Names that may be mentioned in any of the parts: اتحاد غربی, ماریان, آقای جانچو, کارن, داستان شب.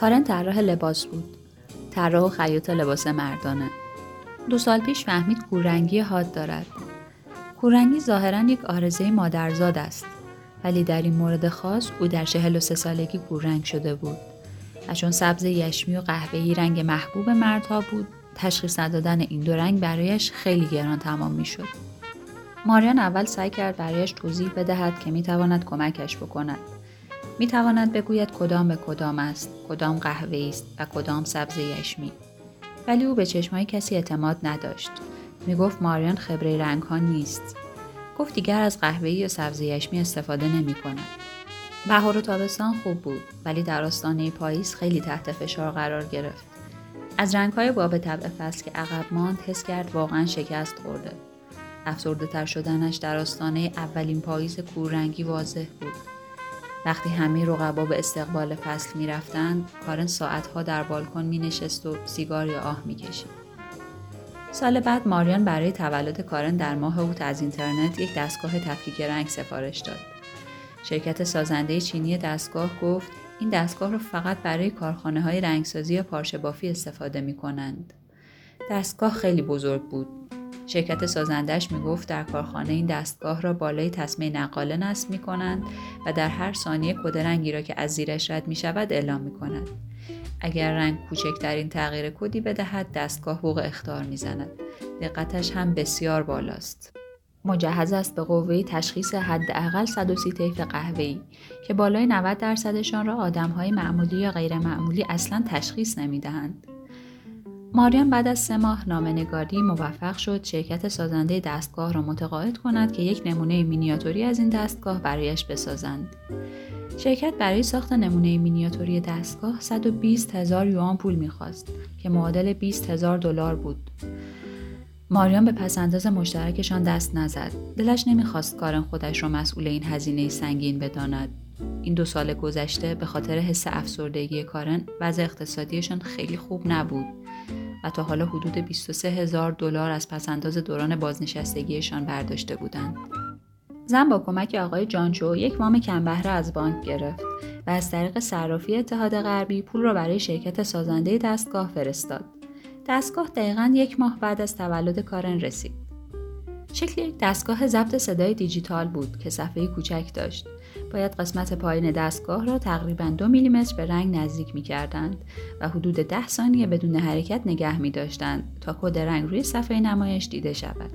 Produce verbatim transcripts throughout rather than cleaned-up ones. کارن طراح لباس بود، طراح و خیاط لباس مردانه. دو سال پیش فهمید کوررنگی حاد دارد. کوررنگی ظاهراً یک آرزوی مادرزاد است، ولی در این مورد خاص او در چهل و سه سالگی کوررنگ شده بود. و چون سبز یشمی و قهوه‌ای رنگ محبوب مردها بود، تشخیص ندادن این دو رنگ برایش خیلی گران تمام می‌شد. ماریان اول سعی کرد برایش توضیح بدهد که می‌تواند کمکش بکند. می تواند بگوید کدام به کدام است، کدام قهوه‌ای است و کدام سبز یشمی. ولی او به چشمای کسی اعتماد نداشت. می گفت ماریان خبره رنگ ها نیست. گفت دیگر از قهوه‌ای یا سبز یشمی استفاده نمی کند. بهار و تابستان خوب بود، ولی در آستانه پاییز خیلی تحت فشار قرار گرفت. از رنگ های باب طبع فصل که عقب ماند حس کرد واقعا شکست خورده. افسرده‌تر شدنش در آستانه اولین پاییز کوررنگی واضح بود. وقتی همه رقبا به استقبال فصل می رفتن، کارن ساعتها در بالکن می نشست و سیگار یا آه می کشید. سال بعد ماریان برای تولد کارن در ماه اوت از اینترنت یک دستگاه تفکیک رنگ سفارش داد. شرکت سازنده چینی دستگاه گفت این دستگاه رو فقط برای کارخانه های رنگسازی یا پارچه بافی استفاده می کنند. دستگاه خیلی بزرگ بود. شرکت سازندش میگفت در کارخانه این دستگاه را بالای تسمه نقاله نصب میکنند و در هر ثانیه کد رنگی را که از زیرش رد میشود اعلام میکنند. اگر رنگ کوچکترین تغییر کدی بدهد دستگاه حقوق اخطار میزند. دقتش هم بسیار بالاست. مجهز است به قوه تشخیص حداقل صد و سی طیف قهوه‌ای که بالای نود درصدشان را آدم‌های معمولی یا غیر معمولی اصلاً تشخیص نمیدهند. ماریان بعد از سه ماه نامه‌نگاری موفق شد شرکت سازنده دستگاه را متقاعد کند که یک نمونه مینیاتوری از این دستگاه برایش بسازند. شرکت برای ساخت نمونه مینیاتوری دستگاه صد و بیست هزار یوان پول می‌خواست که معادل بیست هزار دلار بود. ماریان به پس‌انداز مشترکشان دست نزد. دلش نمی‌خواست کارن خودش را مسئول این هزینه سنگین بداند. این دو سال گذشته به خاطر حس افسردگی کارن وضع اقتصادیشان خیلی خوب نبود و تا حالا حدود بیست و سه هزار دلار از پس‌انداز دوران بازنشستگیشان برداشته بودند. زن با کمک آقای جانچو یک وام کم بهره از بانک گرفت و از طریق صرافی اتحاد غربی پول را برای شرکت سازنده دستگاه فرستاد. دستگاه دقیقاً یک ماه بعد از تولد کارن رسید. شکل یک دستگاه ضبط صدای دیجیتال بود که صفحه کوچک داشت. باید قسمت پایین دستگاه را تقریباً دو میلیمتر به رنگ نزدیک می‌کردند و حدود ده ثانیه بدون حرکت نگه می‌داشتند تا کد رنگ روی صفحه نمایش دیده شود.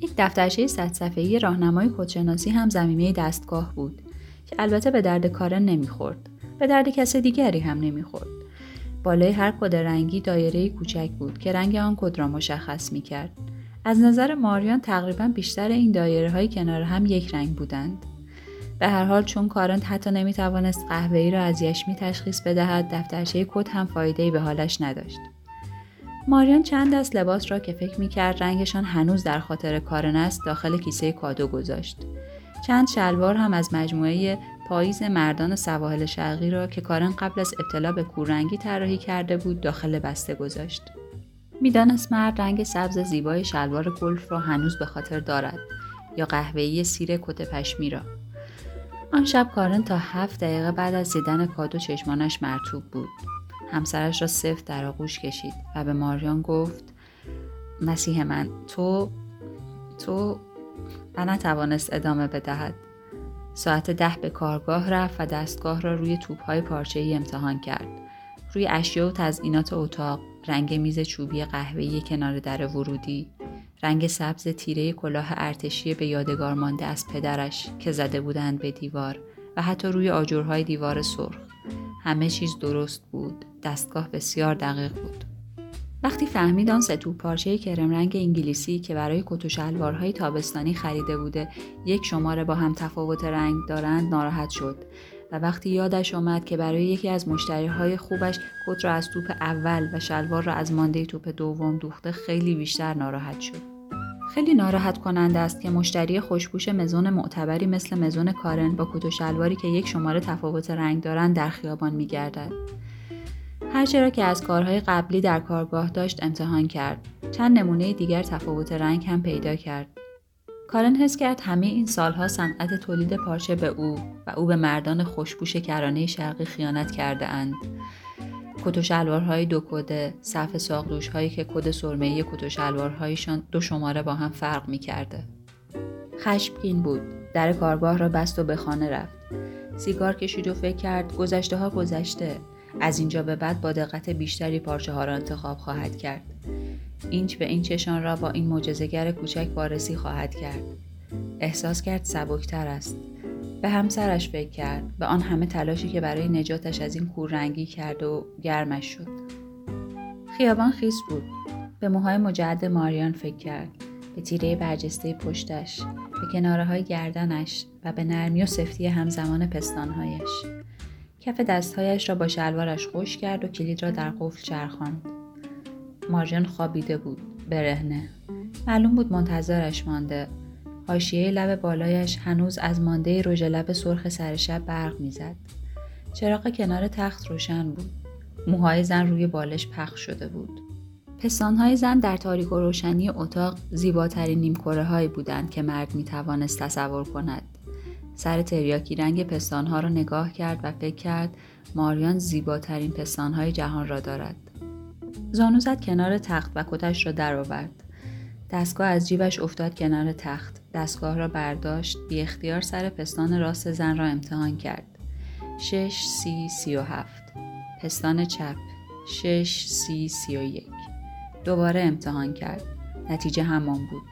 یک دفترچه صد صفحه‌ای راهنمای کدشناسی هم ضمیمه دستگاه بود که البته به درد کارن نمی‌خورد، به درد کس دیگری هم نمی‌خورد. بالای هر کد رنگی دایره‌ای کوچک بود که رنگ آن کد را مشخص می‌کرد. از نظر ماریان تقریباً بیشتر این دایره‌های کنار هم یک رنگ بودند. به هر حال چون کارن حتی نمیتوانست قهوه‌ای را از یشمی تشخیص بدهد، دفترچه کد هم فایده‌ای به حالش نداشت. ماریان چند دست لباس را که فکر می‌کرد رنگشان هنوز در خاطر کارن است داخل کیسه کادو گذاشت. چند شلوار هم از مجموعه پاییز مردان سواحل شرقی را که کارن قبل از اطلاع به کوررنگی طراحی کرده بود داخل بسته گذاشت. میدانست مرد رنگ سبز زیبای شلوار گلف را هنوز به خاطر دارد یا قهوه‌ای سیر کت پشمی را. آن شب کارن تا هفت دقیقه بعد از دیدن کادو چشمانش مرطوب بود. همسرش را سفت در آغوش کشید و به ماریان گفت: مسیح من، تو تو و نتوانست ادامه بدهد. ساعت ده به کارگاه رفت و دستگاه را روی توپ‌های پارچه‌ای امتحان کرد. روی اشیا و تزئینات اتاق، رنگ میز چوبی قهوه‌ای کنار در ورودی، رنگ سبز تیره کلاه ارتشی به یادگار مانده از پدرش که زده بودند به دیوار و حتی روی آجرهای دیوار سرخ. همه چیز درست بود. دستگاه بسیار دقیق بود. وقتی فهمید آن سه توپ پارچه کرم رنگ انگلیسی که برای کت و شلوارهای تابستانی خریده بوده یک شماره با هم تفاوت رنگ دارند ناراحت شد و وقتی یادش آمد که برای یکی از مشتریهای خوبش کت را از توپ اول و شلوار را از مانده توپ دوم دوخته خیلی بیشتر ناراحت شد. خیلی ناراحت کننده است که مشتری خوشپوش مزون معتبری مثل مزون کارن با کت و شلواری که یک شماره تفاوت رنگ دارند در خیابان می‌گردد. هرچه را که از کارهای قبلی در کارگاه داشت امتحان کرد. چند نمونه دیگر تفاوت رنگ هم پیدا کرد. کارن حس کرد همه این سالها صنعت تولید پارچه به او و او به مردان خوشپوش کرانه شرقی خیانت کرده اند. کت و شلوارهای دو کده، صف ساقدوش‌هایی که کد سرمه‌ای کت و شلوارهایشان دو شماره با هم فرق می‌کرده. خشمگین بود. در کارگاه را بست و به خانه رفت. سیگار کشید و فکر کرد گذشته‌ها گذشته. از اینجا به بعد با دقت بیشتری پارچه‌ها را انتخاب خواهد کرد. اینچ به اینچشان را با این معجزه‌گر کوچک وارسی خواهد کرد. احساس کرد سبک‌تر است. به همسرش فکر کرد، به آن همه تلاشی که برای نجاتش از این کوررنگی کرد و گرمش شد. خیابان خیس بود. به موهای مجعد ماریان فکر کرد، به تیره برجسته پشتش، به کناره‌های گردنش و به نرمی و سفتی همزمان پستانهایش. کف دستهایش را با شلوارش خشک کرد و کلید را در قفل چرخاند. ماریان خوابیده بود، برهنه. معلوم بود منتظرش مانده. حاشیه لب بالایش هنوز از مانده رژ لب سرخ سر شب برق می‌زد. چراغ کنار تخت روشن بود. موهای زن روی بالش پخش شده بود. پستان‌های زن در تاریک و روشنی اتاق زیباترین نیمکره‌هایی بودند که مرد می‌توانست تصور کند. سر تریاکی رنگ پستان‌ها را نگاه کرد و فکر کرد ماریان زیباترین پستان‌های جهان را دارد. زانو زد کنار تخت و کتش را درآورد. دستگاه از جیبش افتاد کنار تخت. دستگاه را برداشت، بی اختیار سر پستان راست زن را امتحان کرد. شش سی سی و هفت. پستان چپ شش سی سی و یک. دوباره امتحان کرد. نتیجه همان بود.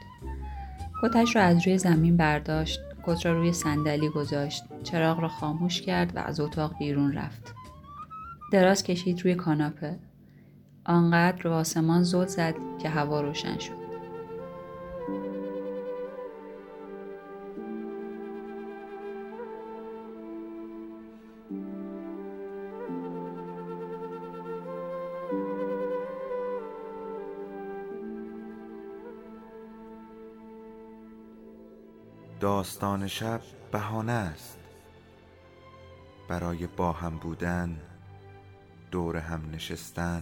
کتش را از روی زمین برداشت. کت را روی صندلی گذاشت. چراغ را خاموش کرد و از اتاق بیرون رفت. دراز کشید روی کاناپه. آنقدر رو آسمان زل زد که هوا روشن شد. داستان شب بهانه است برای با هم بودن، دور هم نشستن،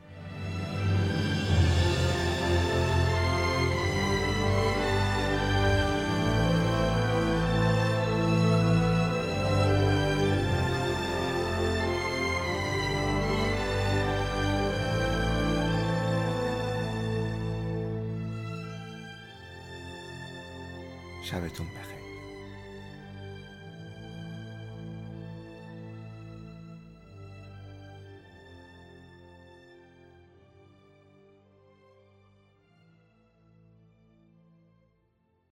شبتون بخیر.